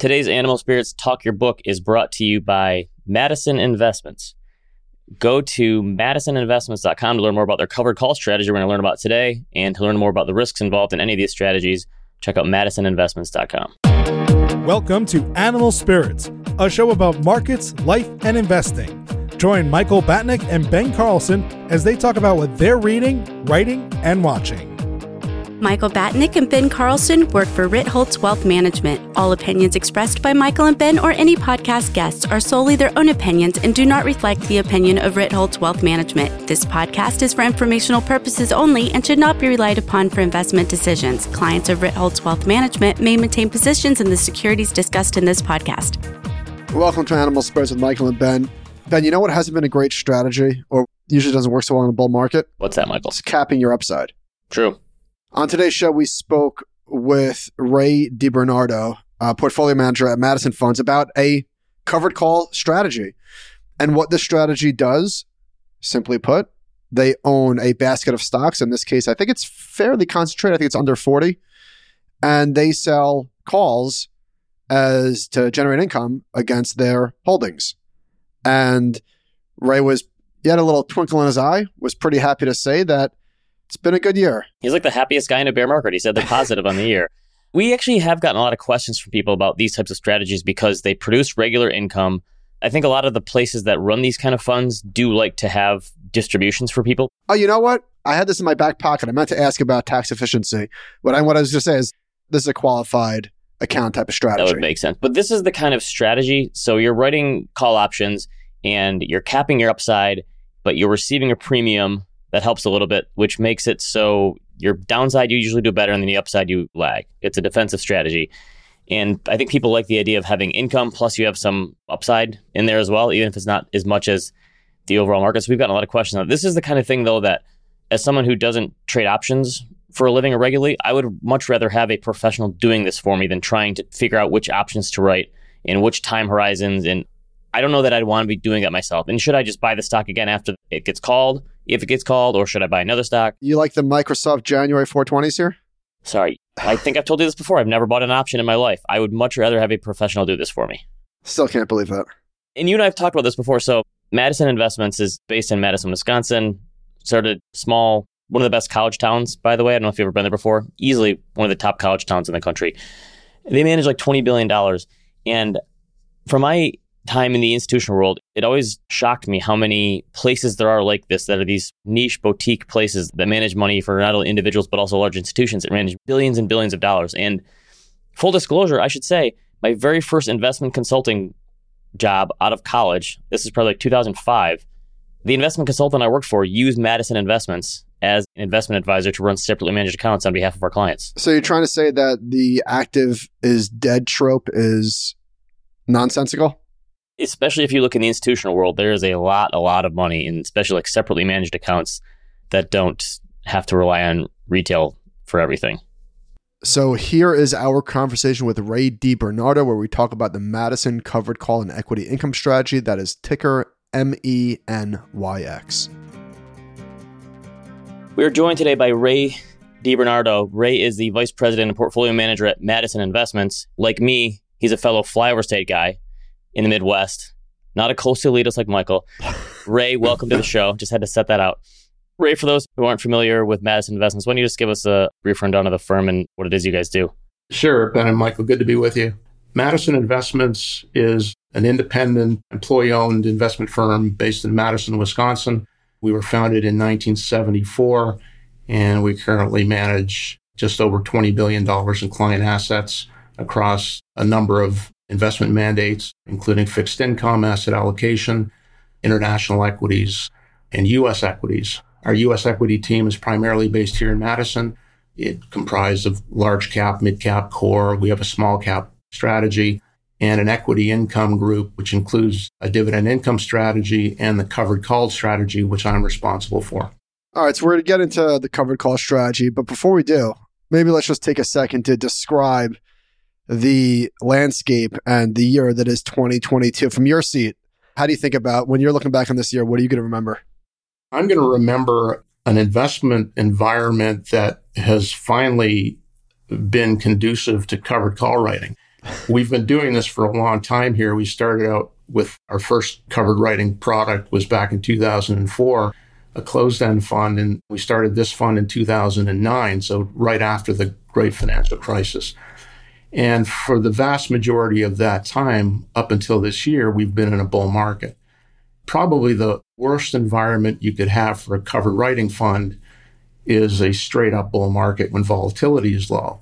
Today's Animal Spirits Talk Your Book is brought to you by Madison Investments. Go to madisonfunds.com to learn more about their covered call strategy we're going to learn about today. And to learn more about the risks involved in any of these strategies, check out madisonfunds.com. Welcome to Animal Spirits, a show about markets, life, and investing. Join Michael Batnick and Ben Carlson as they talk about what they're reading, writing, and watching. Michael Batnick and Ben Carlson work for Ritholtz Wealth Management. All opinions expressed by Michael and Ben or any podcast guests are solely their own opinions and do not reflect the opinion of Ritholtz Wealth Management. This podcast is for informational purposes only and should not be relied upon for investment decisions. Clients of Ritholtz Wealth Management may maintain positions in the securities discussed in this podcast. Welcome to Animal Spirits with Michael and Ben. Ben, you know what hasn't been a great strategy or usually doesn't work so well in a bull market? What's that, Michael? It's capping your upside. True. On today's show, we spoke with Ray DiBernardo, portfolio manager at Madison Funds, about a covered call strategy. And what this strategy does, simply put, they own a basket of stocks. In this case, I think it's fairly concentrated. I think it's under 40. And they sell calls as to generate income against their holdings. And Ray he had a little twinkle in his eye, was pretty happy to say that it's been a good year. He's like the happiest guy in a bear market. He said they're positive on the year. We actually have gotten a lot of questions from people about these types of strategies because they produce regular income. I think a lot of the places that run these kind of funds do like to have distributions for people. Oh, you know what? I had this in my back pocket. I meant to ask about tax efficiency. What I was going to say is this is a qualified account type of strategy. That would make sense. But this is the kind of strategy. So you're writing call options and you're capping your upside, but you're receiving a premium that helps a little bit, which makes it so your downside you usually do better and then the upside you lag. It's a defensive strategy. And I think people like the idea of having income plus you have some upside in there as well, even if it's not as much as the overall market. So we've gotten a lot of questions on it. This is the kind of thing, though, that as someone who doesn't trade options for a living or regularly, I would much rather have a professional doing this for me than trying to figure out which options to write and which time horizons. And I don't know that I'd want to be doing that myself. And should I just buy the stock again after it gets called? If it gets called, or should I buy another stock? You like the Microsoft January 420s here? Sorry. I think I've told you this before. I've never bought an option in my life. I would much rather have a professional do this for me. Still can't believe that. And you and I have talked about this before. So Madison Investments is based in Madison, Wisconsin. Started small, one of the best college towns, by the way. I don't know if you've ever been there before. Easily one of the top college towns in the country. They manage like $20 billion. And for my time in the institutional world, it always shocked me how many places there are like this that are these niche boutique places that manage money for not only individuals, but also large institutions that manage billions and billions of dollars. And full disclosure, I should say, my very first investment consulting job out of college, this is probably like 2005, the investment consultant I worked for used Madison Investments as an investment advisor to run separately managed accounts on behalf of our clients. So you're trying to say that the active is dead trope is nonsensical? Especially if you look in the institutional world, there is a lot of money, and especially like separately managed accounts that don't have to rely on retail for everything. So here is our conversation with Ray DiBernardo, where we talk about the Madison covered call and equity income strategy. That is ticker MENYX. We are joined today by Ray DiBernardo. Ray is the vice president and portfolio manager at Madison Investments. Like me, he's a fellow flyover state guy in the Midwest, not a coastal elitist like Michael. Ray, welcome to the show. Just had to set that out. Ray, for those who aren't familiar with Madison Investments, why don't you just give us a brief rundown of the firm and what it is you guys do? Sure, Ben and Michael, good to be with you. Madison Investments is an independent, employee-owned investment firm based in Madison, Wisconsin. We were founded in 1974, and we currently manage just over $20 billion in client assets across a number of investment mandates, including fixed income, asset allocation, international equities, and U.S. equities. Our U.S. equity team is primarily based here in Madison. It comprises of large cap, mid cap, core. We have a small cap strategy and an equity income group, which includes a dividend income strategy and the covered call strategy, which I'm responsible for. All right, so we're going to get into the covered call strategy. But before we do, maybe let's just take a second to describe the landscape and the year that is 2022. From your seat, how do you think about when you're looking back on this year? What are you going to remember? I'm going to remember an investment environment that has finally been conducive to covered call writing. We've been doing this for a long time here. We started out with our first covered writing product was back in 2004, a closed-end fund, and we started this fund in 2009, so right after the great financial crisis. And for the vast majority of that time, up until this year, we've been in a bull market. Probably the worst environment you could have for a covered writing fund is a straight-up bull market when volatility is low,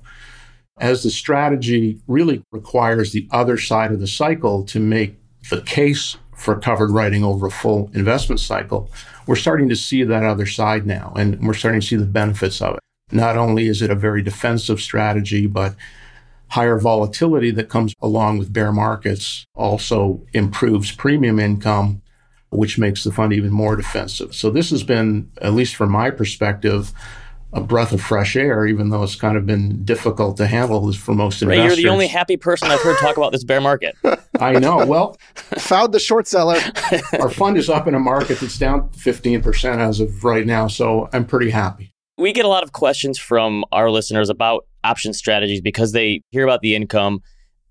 as the strategy really requires the other side of the cycle to make the case for covered writing over a full investment cycle. We're starting to see that other side now, and we're starting to see the benefits of it. Not only is it a very defensive strategy, but higher volatility that comes along with bear markets also improves premium income, which makes the fund even more defensive. So this has been, at least from my perspective, a breath of fresh air, even though it's kind of been difficult to handle for most investors. Ray, you're the only happy person I've heard talk about this bear market. I know. Well, found the short seller. Our fund is up in a market that's down 15% as of right now, so I'm pretty happy. We get a lot of questions from our listeners about option strategies because they hear about the income,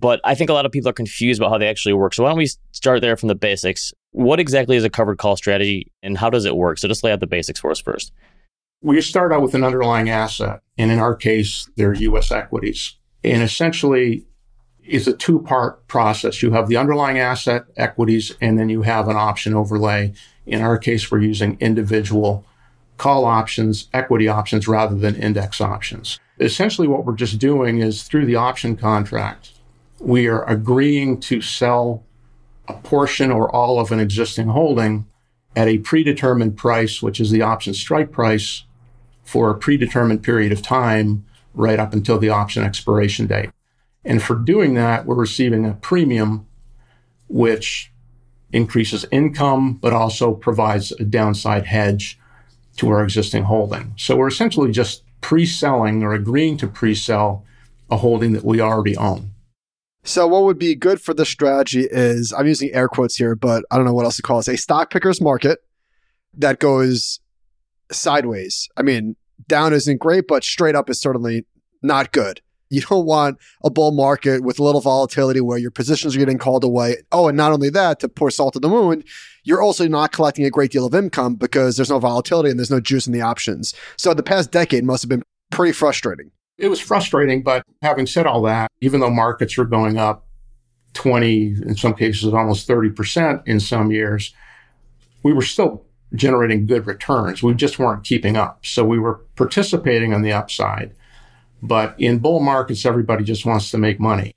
but I think a lot of people are confused about how they actually work. So why don't we start there from the basics? What exactly is a covered call strategy and how does it work? So just lay out the basics for us first. We start out with an underlying asset, and in our case, they're U.S. equities. And essentially, it's a two-part process. You have the underlying asset, equities, and then you have an option overlay. In our case, we're using individual call options, equity options, rather than index options. Essentially, what we're just doing is through the option contract, we are agreeing to sell a portion or all of an existing holding at a predetermined price, which is the option strike price, for a predetermined period of time, right up until the option expiration date. And for doing that, we're receiving a premium, which increases income, but also provides a downside hedge to our existing holding. So we're essentially just pre-selling or agreeing to pre-sell a holding that we already own. So what would be good for this strategy is, I'm using air quotes here, but I don't know what else to call it, a stock picker's market that goes sideways. I mean, down isn't great, but straight up is certainly not good. You don't want a bull market with little volatility where your positions are getting called away. Oh, and not only that, to pour salt to the wound, you're also not collecting a great deal of income because there's no volatility and there's no juice in the options. So the past decade must have been pretty frustrating. It was frustrating, but having said all that, even though markets were going up 20, in some cases almost 30% in some years, we were still generating good returns. We just weren't keeping up. So we were participating on the upside. But in bull markets, everybody just wants to make money.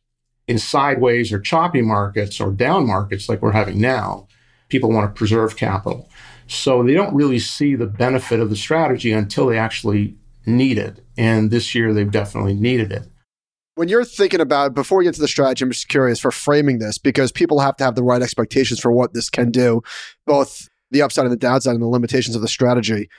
In sideways or choppy markets or down markets like we're having now, people want to preserve capital. So they don't really see the benefit of the strategy until they actually needed. And this year, they've definitely needed it. When you're thinking about, before we get to the strategy, I'm just curious for framing this, because people have to have the right expectations for what this can do, both the upside and the downside and the limitations of the strategy.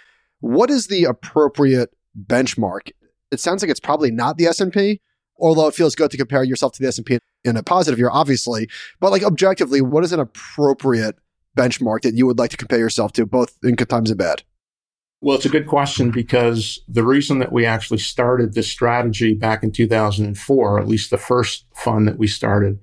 What is the appropriate benchmark? It sounds like it's probably not the S&P, although it feels good to compare yourself to the S&P in a positive year, obviously. But like objectively, what is an appropriate benchmark that you would like to compare yourself to, both in good times and bad? Well, it's a good question because the reason that we actually started this strategy back in 2004, at least the first fund that we started,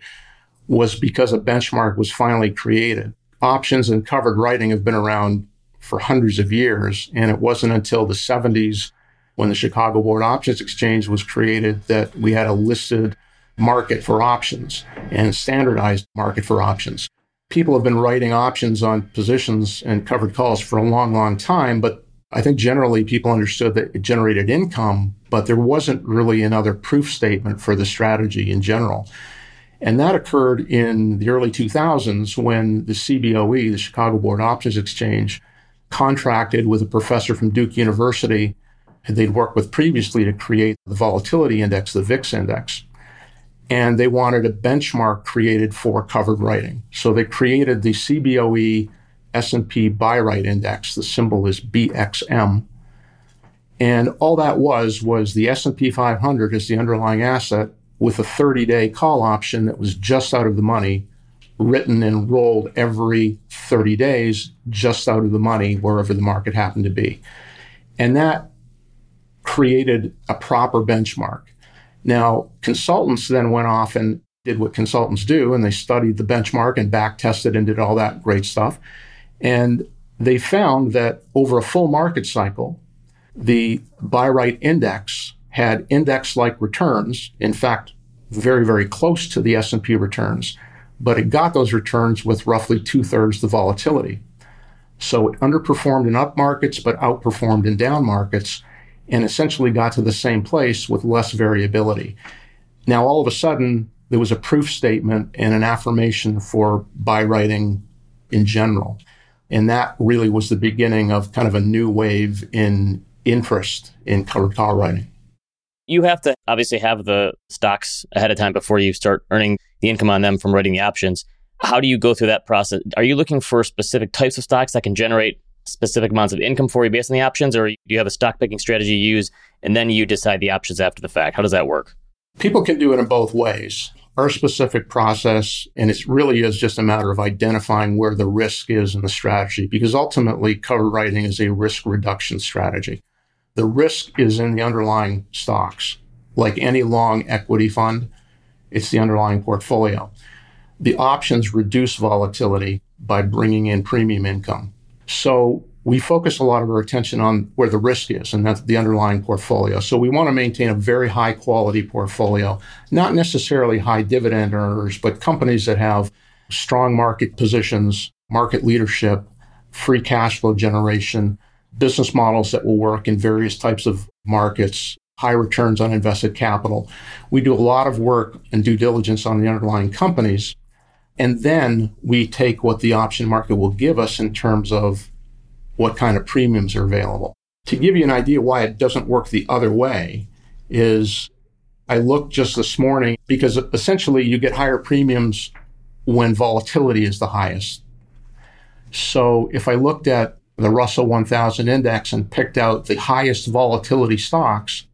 was because a benchmark was finally created. Options and covered writing have been around for hundreds of years, and it wasn't until the 70s when the Chicago Board Options Exchange was created that we had a listed market for options and standardized market for options. People have been writing options on positions and covered calls for a long, long time, but I think generally people understood that it generated income, but there wasn't really another proof statement for the strategy in general. And that occurred in the early 2000s when the CBOE, the Chicago Board Options Exchange, contracted with a professor from Duke University that they'd worked with previously to create the volatility index, the VIX index. And they wanted a benchmark created for covered writing. So they created the CBOE S&P Buy Write Index, the symbol is BXM. And all that was the S&P 500 as the underlying asset with a 30-day call option that was just out of the money, written and rolled every 30 days, just out of the money, wherever the market happened to be. And that created a proper benchmark. Now, consultants then went off and did what consultants do, and they studied the benchmark and back tested and did all that great stuff. And they found that over a full market cycle, the buy right index had index-like returns, in fact, very, very close to the S&P returns, but it got those returns with roughly two-thirds the volatility. So it underperformed in up markets, but outperformed in down markets, and essentially got to the same place with less variability. Now, all of a sudden, there was a proof statement and an affirmation for buy writing in general. And that really was the beginning of kind of a new wave in interest in call writing. You have to obviously have the stocks ahead of time before you start earning the income on them from writing the options. How do you go through that process? Are you looking for specific types of stocks that can generate specific amounts of income for you based on the options, or do you have a stock picking strategy you use and then you decide the options after the fact? How does that work? People can do it in both ways. Our specific process, and it really is just a matter of identifying where the risk is in the strategy, because ultimately cover writing is a risk reduction strategy. The risk is in the underlying stocks. Like any long equity fund, it's the underlying portfolio. The options reduce volatility by bringing in premium income. So we focus a lot of our attention on where the risk is, and that's the underlying portfolio. So we want to maintain a very high quality portfolio, not necessarily high dividend earners, but companies that have strong market positions, market leadership, free cash flow generation, business models that will work in various types of markets, high returns on invested capital. We do a lot of work and due diligence on the underlying companies. And then we take what the option market will give us in terms of what kind of premiums are available. To give you an idea why it doesn't work the other way is I looked just this morning, because essentially you get higher premiums when volatility is the highest. So if I looked at the Russell 1000 index and picked out the highest volatility stocks,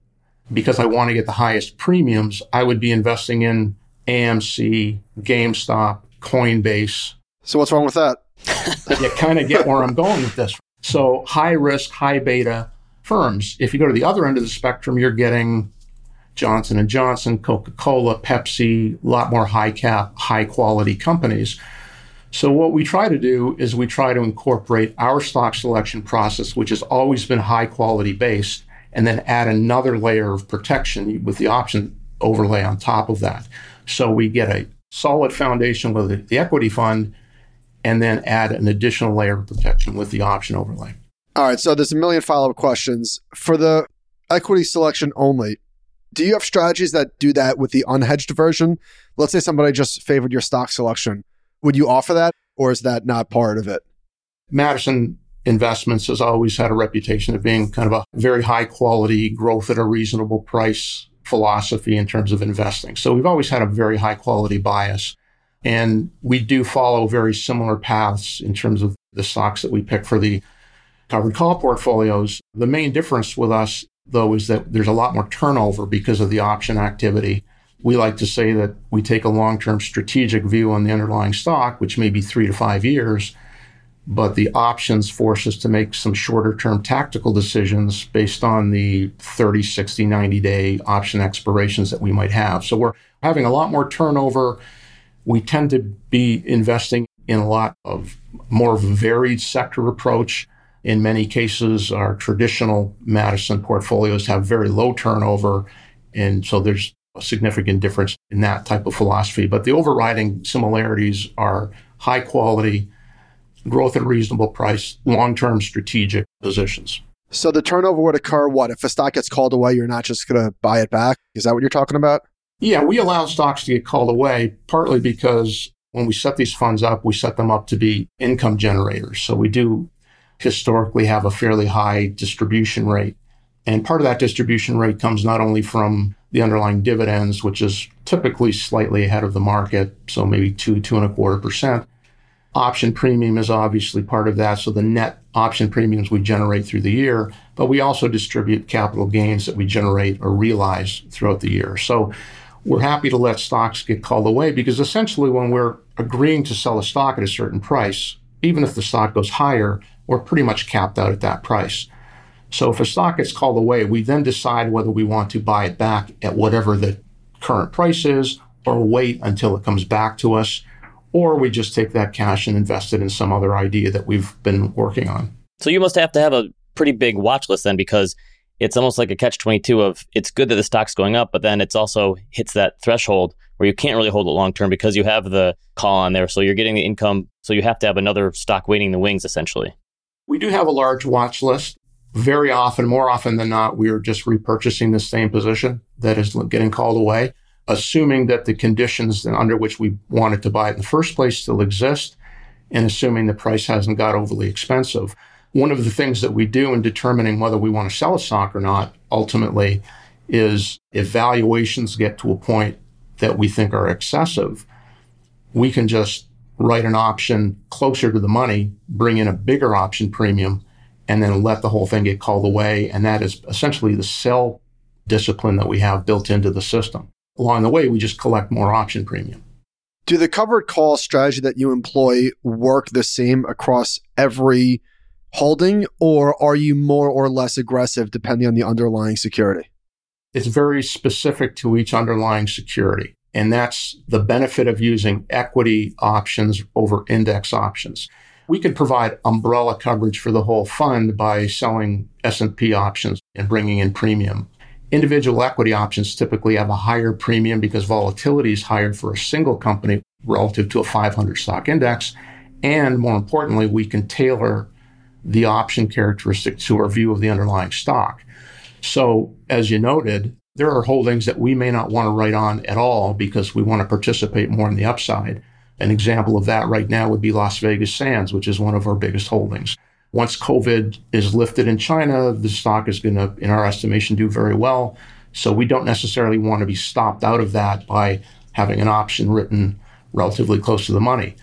because I want to get the highest premiums, I would be investing in AMC, GameStop, Coinbase. So what's wrong with that? You kind of get where I'm going with this. So high risk, high beta firms. If you go to the other end of the spectrum, you're getting Johnson & Johnson, Coca-Cola, Pepsi, a lot more high cap, high quality companies. So what we try to do is we try to incorporate our stock selection process, which has always been high quality based, and then add another layer of protection with the option overlay on top of that. So we get a solid foundation with the equity fund and then add an additional layer of protection with the option overlay. All right. So there's a million follow-up questions. For the equity selection only, do you have strategies that do that with the unhedged version? Let's say somebody just favored your stock selection. Would you offer that, or is that not part of it? Madison Investments has always had a reputation of being kind of a very high quality growth at a reasonable price philosophy in terms of investing. So we've always had a very high quality bias. And we do follow very similar paths in terms of the stocks that we pick for the covered call portfolios. The main difference with us, though, is that there's a lot more turnover because of the option activity. We like to say that we take a long-term strategic view on the underlying stock, which may be 3 to 5 years, but the options force us to make some shorter-term tactical decisions based on the 30, 60, 90-day option expirations that we might have. So we're having a lot more turnover. We tend to be investing in a lot of more varied sector approach. In many cases, our traditional Madison portfolios have very low turnover, and so there's a significant difference in that type of philosophy. But the overriding similarities are high quality, growth at a reasonable price, long-term strategic positions. So the turnover would occur, what? If a stock gets called away, you're not just going to buy it back? Is that what you're talking about? Yeah, we allow stocks to get called away, partly because when we set these funds up, we set them up to be income generators. So we do historically have a fairly high distribution rate. And part of that distribution rate comes not only from the underlying dividends, which is typically slightly ahead of the market, so maybe 2-2.25%. Option premium is obviously part of that. So the net option premiums we generate through the year, but we also distribute capital gains that we generate or realize throughout the year. So we're happy to let stocks get called away, because essentially when we're agreeing to sell a stock at a certain price, even if the stock goes higher, we're pretty much capped out at that price. So if a stock gets called away, we then decide whether we want to buy it back at whatever the current price is, or wait until it comes back to us, or we just take that cash and invest it in some other idea that we've been working on. So you must have to have a pretty big watch list then, because it's almost like a catch-22 of it's good that the stock's going up, but then it's also hits that threshold where you can't really hold it long-term because you have the call on there. So you're getting the income. So you have to have another stock waiting in the wings, essentially. We do have a large watch list. Very often, more often than not, we are just repurchasing the same position that is getting called away, assuming that the conditions under which we wanted to buy it in the first place still exist, and assuming the price hasn't got overly expensive. One of the things that we do in determining whether we want to sell a stock or not, ultimately, is if valuations get to a point that we think are excessive, we can just write an option closer to the money, bring in a bigger option premium, and then let the whole thing get called away. And that is essentially the sell discipline that we have built into the system. Along the way, we just collect more option premium. Do the covered call strategy that you employ work the same across every holding, or are you more or less aggressive depending on the underlying security? It's very specific to each underlying security. And that's the benefit of using equity options over index options. We could provide umbrella coverage for the whole fund by selling S&P options and bringing in premium. Individual equity options typically have a higher premium because volatility is higher for a single company relative to a 500 stock index. And more importantly, we can tailor the option characteristics to our view of the underlying stock. So as you noted, there are holdings that we may not want to write on at all because we want to participate more in the upside. An example of that right now would be Las Vegas Sands, which is one of our biggest holdings. Once COVID is lifted in China, the stock is going to, in our estimation, do very well. So we don't necessarily want to be stopped out of that by having an option written relatively close to the money.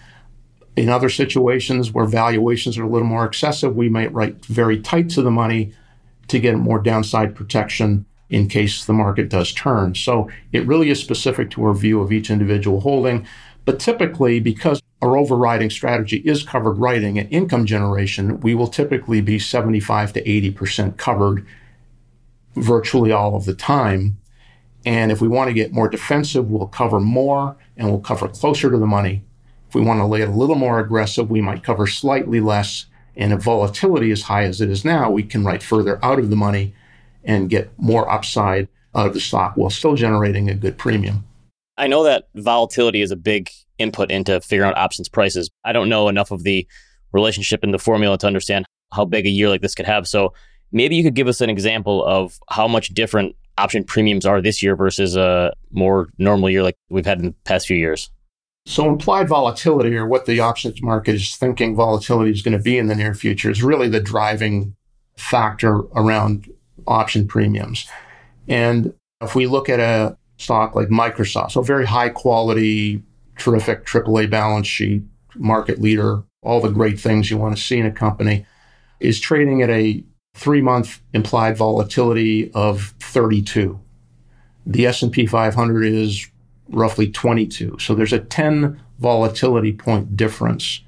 In other situations where valuations are a little more excessive, we might write very tight to the money to get more downside protection in case the market does turn. So it really is specific to our view of each individual holding. But typically, because our overriding strategy is covered writing and income generation, we will typically be 75 to 80% covered virtually all of the time. And if we want to get more defensive, we'll cover more and we'll cover closer to the money. If we want to lay it a little more aggressive, we might cover slightly less. And if volatility is high as it is now, we can write further out of the money and get more upside out of the stock while still generating a good premium. I know that volatility is a big input into figuring out options prices. I don't know enough of the relationship in the formula to understand how big a year like this could have. So maybe you could give us an example of how much different option premiums are this year versus a more normal year like we've had in the past few years. So implied volatility, or what the options market is thinking volatility is going to be in the near future, is really the driving factor around option premiums. And if we look at a stock like Microsoft, so very high quality, terrific AAA balance sheet, market leader, all the great things you want to see in a company, is trading at a 3-month implied volatility of 32. The S&P 500 is roughly 22. So there's a 10 volatility point difference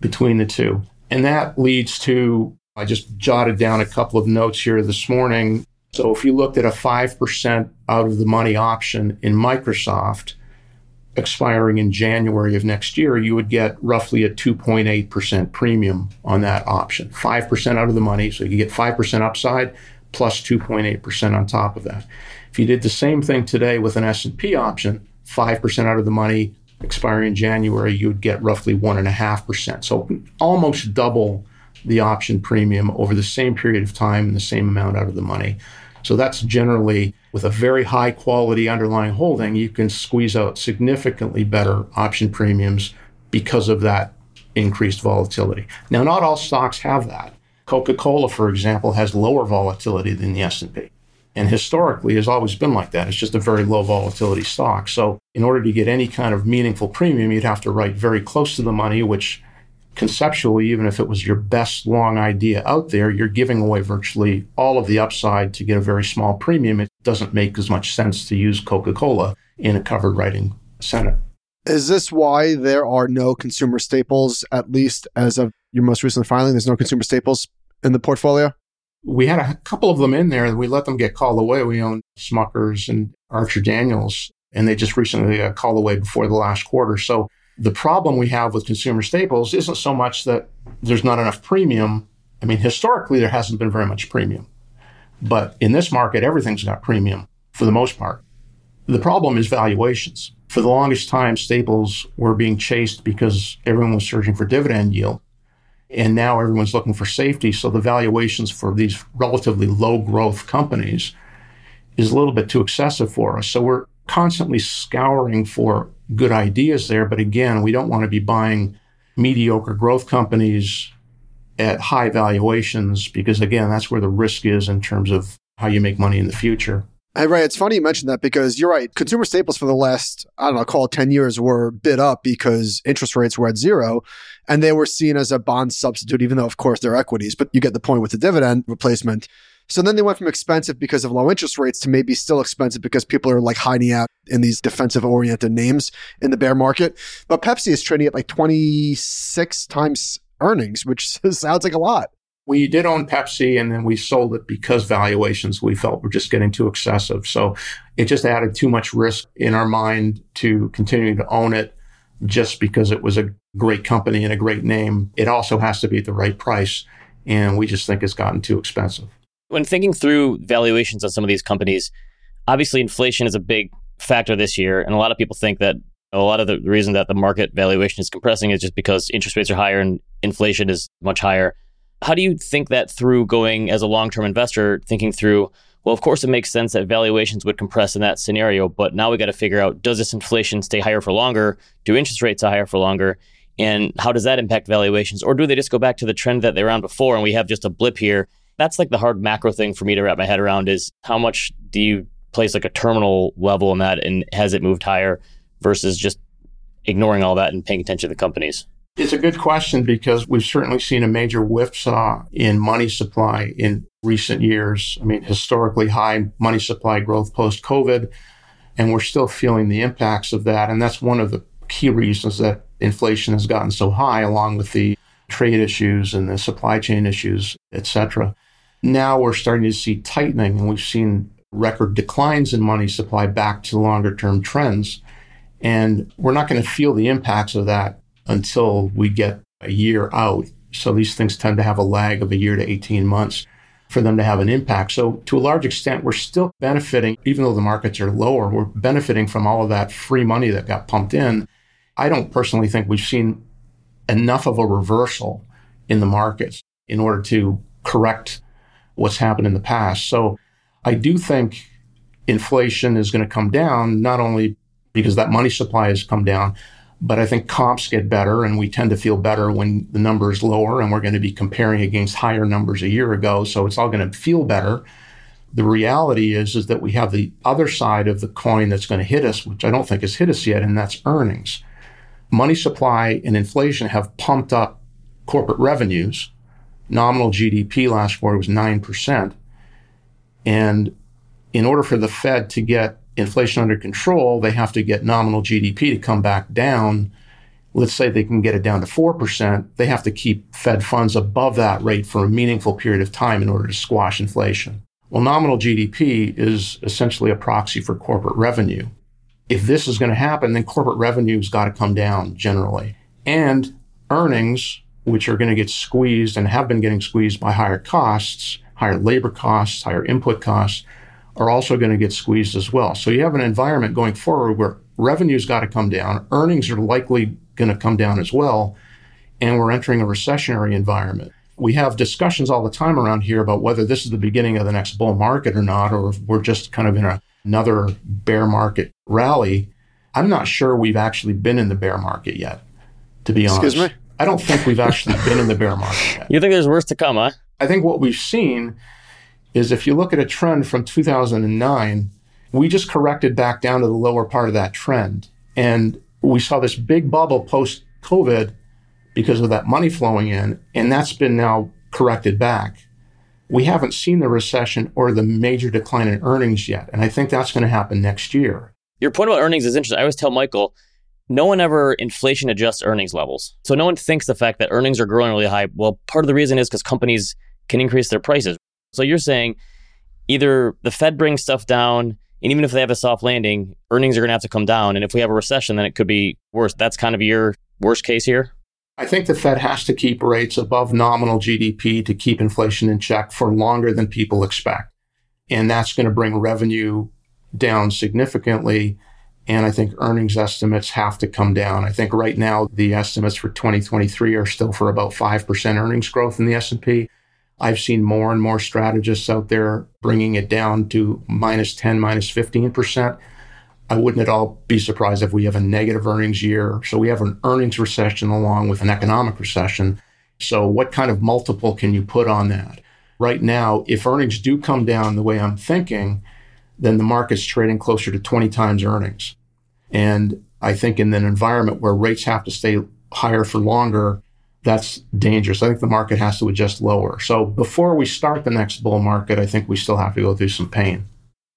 between the two. And that leads to, I just jotted down a couple of notes here this morning. So if you looked at a 5% out of the money option in Microsoft expiring in January of next year, you would get roughly a 2.8% premium on that option. 5% out of the money, so you get 5% upside plus 2.8% on top of that. If you did the same thing today with an S&P option, 5% out of the money expiring in January, you'd get roughly 1.5%. So almost double the option premium over the same period of time and the same amount out of the money. So that's generally, with a very high quality underlying holding, you can squeeze out significantly better option premiums because of that increased volatility. Now, not all stocks have that. Coca-Cola, for example, has lower volatility than the S&P, and historically has always been like that. It's just a very low volatility stock. So in order to get any kind of meaningful premium, you'd have to write very close to the money, which conceptually, even if it was your best long idea out there, you're giving away virtually all of the upside to get a very small premium. It doesn't make as much sense to use Coca-Cola in a covered writing setup. Is this why there are no consumer staples, at least as of your most recent filing? There's no consumer staples in the portfolio? We had a couple of them in there. We let them get called away. We own Smucker's and Archer Daniels. and they just recently got called away before the last quarter. So the problem we have with consumer staples isn't so much that there's not enough premium. I mean, historically, there hasn't been very much premium. But in this market, everything's got premium for the most part. The problem is valuations. For the longest time, staples were being chased because everyone was searching for dividend yield. And now everyone's looking for safety. So the valuations for these relatively low growth companies is a little bit too excessive for us. So we're constantly scouring for good ideas there. But again, we don't want to be buying mediocre growth companies at high valuations because, again, that's where the risk is in terms of how you make money in the future. Right. It's funny you mentioned that because you're right. Consumer staples for the last, I don't know, call it 10 years were bid up because interest rates were at zero and they were seen as a bond substitute, even though, of course, they're equities. But you get the point with the dividend replacement. So then they went from expensive because of low interest rates to maybe still expensive because people are like hiding out in these defensive-oriented names in the bear market. But Pepsi is trading at like 26 times earnings, which sounds like a lot. We did own Pepsi and then we sold it because valuations we felt were just getting too excessive. So it just added too much risk in our mind to continue to own it just because it was a great company and a great name. It also has to be at the right price. And we just think it's gotten too expensive. When thinking through valuations on some of these companies, obviously inflation is a big factor this year. And a lot of people think that a lot of the reason that the market valuation is compressing is just because interest rates are higher and inflation is much higher. How do you think that through going as a long-term investor, thinking through, well, of course, it makes sense that valuations would compress in that scenario, but now we got to figure out, does this inflation stay higher for longer? Do interest rates stay higher for longer? And how does that impact valuations? Or do they just go back to the trend that they were on before and we have just a blip here? That's like the hard macro thing for me to wrap my head around is how much do you place like a terminal level in that and has it moved higher versus just ignoring all that and paying attention to the companies? It's a good question because we've certainly seen a major whipsaw in money supply in recent years. I mean, historically high money supply growth post-COVID, and we're still feeling the impacts of that. And that's one of the key reasons that inflation has gotten so high, along with the trade issues and the supply chain issues, et cetera. Now we're starting to see tightening, and we've seen record declines in money supply back to longer-term trends. And we're not going to feel the impacts of that until we get a year out. So these things tend to have a lag of a year to 18 months for them to have an impact. So to a large extent, we're still benefiting, even though the markets are lower, we're benefiting from all of that free money that got pumped in. I don't personally think we've seen enough of a reversal in the markets in order to correct what's happened in the past. So I do think inflation is going to come down, not only because that money supply has come down, but I think comps get better, and we tend to feel better when the number is lower, and we're going to be comparing against higher numbers a year ago. So it's all going to feel better. The reality is that we have the other side of the coin that's going to hit us, which I don't think has hit us yet, and that's earnings. Money supply and inflation have pumped up corporate revenues. Nominal GDP last quarter was 9%. And in order for the Fed to get inflation under control, they have to get nominal GDP to come back down. Let's say they can get it down to 4%. They have to keep Fed funds above that rate for a meaningful period of time in order to squash inflation. Well, nominal GDP is essentially a proxy for corporate revenue. If this is going to happen, then corporate revenue's got to come down generally. And earnings, which are going to get squeezed and have been getting squeezed by higher costs, higher labor costs, higher input costs, are also going to get squeezed as well. So you have an environment going forward where revenue's got to come down, earnings are likely going to come down as well, and we're entering a recessionary environment. We have discussions all the time around here about whether this is the beginning of the next bull market or not, or if we're just kind of in another bear market rally. I'm not sure we've actually been in the bear market yet, to be honest. Excuse me? I don't think we've actually been in the bear market yet. You think there's worse to come, huh? I think what we've seen is if you look at a trend from 2009, we just corrected back down to the lower part of that trend. And we saw this big bubble post-COVID because of that money flowing in, and that's been now corrected back. We haven't seen the recession or the major decline in earnings yet, and I think that's going to happen next year. Your point about earnings is interesting. I always tell Michael, no one ever inflation adjusts earnings levels. So no one thinks the fact that earnings are growing really high, well, part of the reason is because companies can increase their prices. So you're saying either the Fed brings stuff down, And even if they have a soft landing, earnings are going to have to come down. And if we have a recession, then it could be worse. That's kind of your worst case here. I think the Fed has to keep rates above nominal GDP to keep inflation in check for longer than people expect. And that's going to bring revenue down significantly. And I think earnings estimates have to come down. I think right now the estimates for 2023 are still for about 5% earnings growth in the S&P. I've seen more and more strategists out there bringing it down to minus 10, minus 15%. I wouldn't at all be surprised if we have a negative earnings year. So we have an earnings recession along with an economic recession. So what kind of multiple can you put on that? Right now, if earnings do come down the way I'm thinking, then the market's trading closer to 20 times earnings. And I think in an environment where rates have to stay higher for longer, that's dangerous. I think the market has to adjust lower. So before we start the next bull market, I think we still have to go through some pain.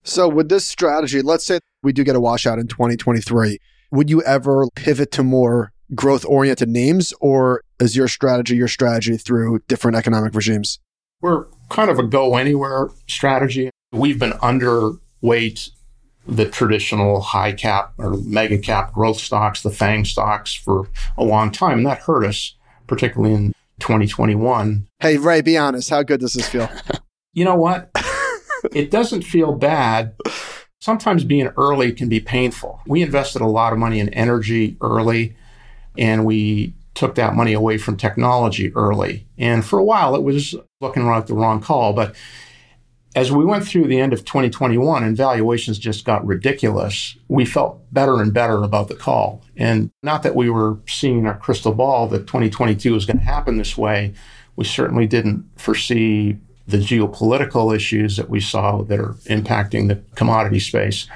So with this strategy, let's say we do get a washout in 2023, would you ever pivot to more growth-oriented names, or is your strategy through different economic regimes? We're kind of a go-anywhere strategy. We've been underweight the traditional high cap or mega cap growth stocks, the FANG stocks, for a long time, and that hurt us, particularly in 2021. Hey, Ray, be honest. How good does this feel? You know what? It doesn't feel bad. Sometimes being early can be painful. We invested a lot of money in energy early, and we took that money away from technology early. And for a while, it was looking like the wrong call. But as we went through the end of 2021 and valuations just got ridiculous, we felt better and better about the call. And not that we were seeing in our crystal ball that 2022 was going to happen this way. We certainly didn't foresee the geopolitical issues that we saw that are impacting the commodity space.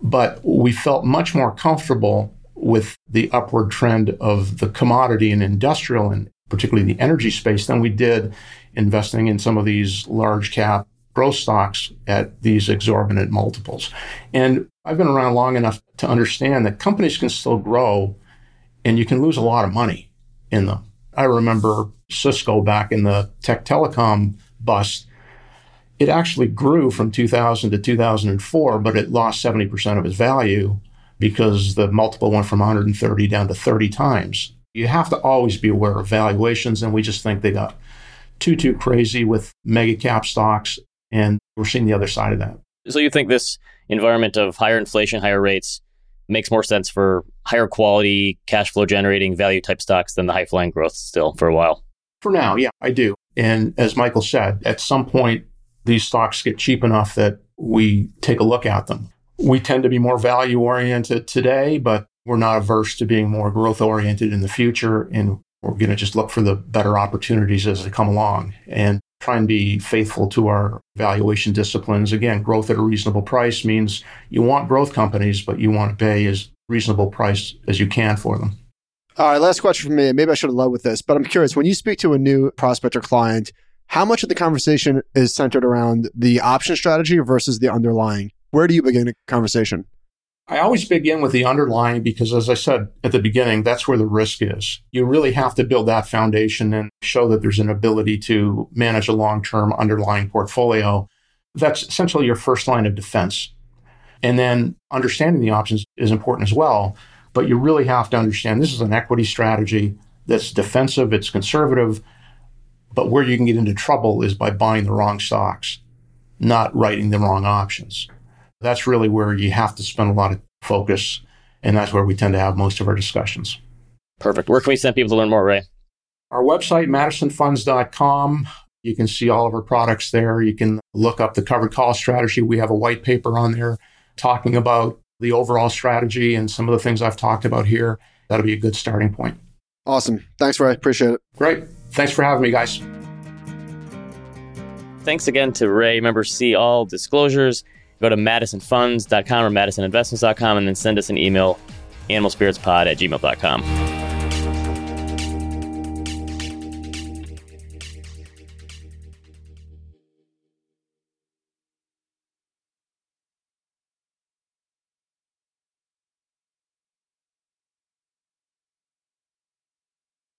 But we felt much more comfortable with the upward trend of the commodity and industrial and particularly the energy space than we did investing in some of these large cap growth stocks at these exorbitant multiples. And I've been around long enough to understand that companies can still grow and you can lose a lot of money in them. I remember Cisco back in the tech telecom bust. It actually grew from 2000 to 2004, but it lost 70% of its value because the multiple went from 130 down to 30 times. You have to always be aware of valuations, and we just think they got too crazy with mega cap stocks, and we're seeing the other side of that. So you think this environment of higher inflation, higher rates makes more sense for higher quality, cash flow generating, value type stocks than the high flying growth still for a while? For now, yeah, I do. And as Michael said, at some point, these stocks get cheap enough that we take a look at them. We tend to be more value-oriented today, but we're not averse to being more growth-oriented in the future. And we're going to just look for the better opportunities as they come along and try and be faithful to our valuation disciplines. Again, growth at a reasonable price means you want growth companies, but you want to pay as reasonable price as you can for them. All right, last question from me. Maybe I should have led with this, but I'm curious. When you speak to a new prospect or client, how much of the conversation is centered around the option strategy versus the underlying? Where do you begin a conversation? I always begin with the underlying because, as I said at the beginning, that's where the risk is. You really have to build that foundation and show that there's an ability to manage a long-term underlying portfolio. That's essentially your first line of defense. And then understanding the options is important as well. But you really have to understand this is an equity strategy that's defensive, it's conservative, but where you can get into trouble is by buying the wrong stocks, not writing the wrong options. That's really where you have to spend a lot of focus, and that's where we tend to have most of our discussions. Perfect. Where can we send people to learn more, Ray? Our website, madisonfunds.com. You can see all of our products there. You can look up the covered call strategy. We have a white paper on there talking about the overall strategy and some of the things I've talked about here. That'll be a good starting point. Awesome. Thanks, Ray. Appreciate it. Great. Thanks for having me, guys. Thanks again to Ray. Remember, see all disclosures. Go to madisonfunds.com or madisoninvestments.com and then send us an email, animalspiritspod@gmail.com.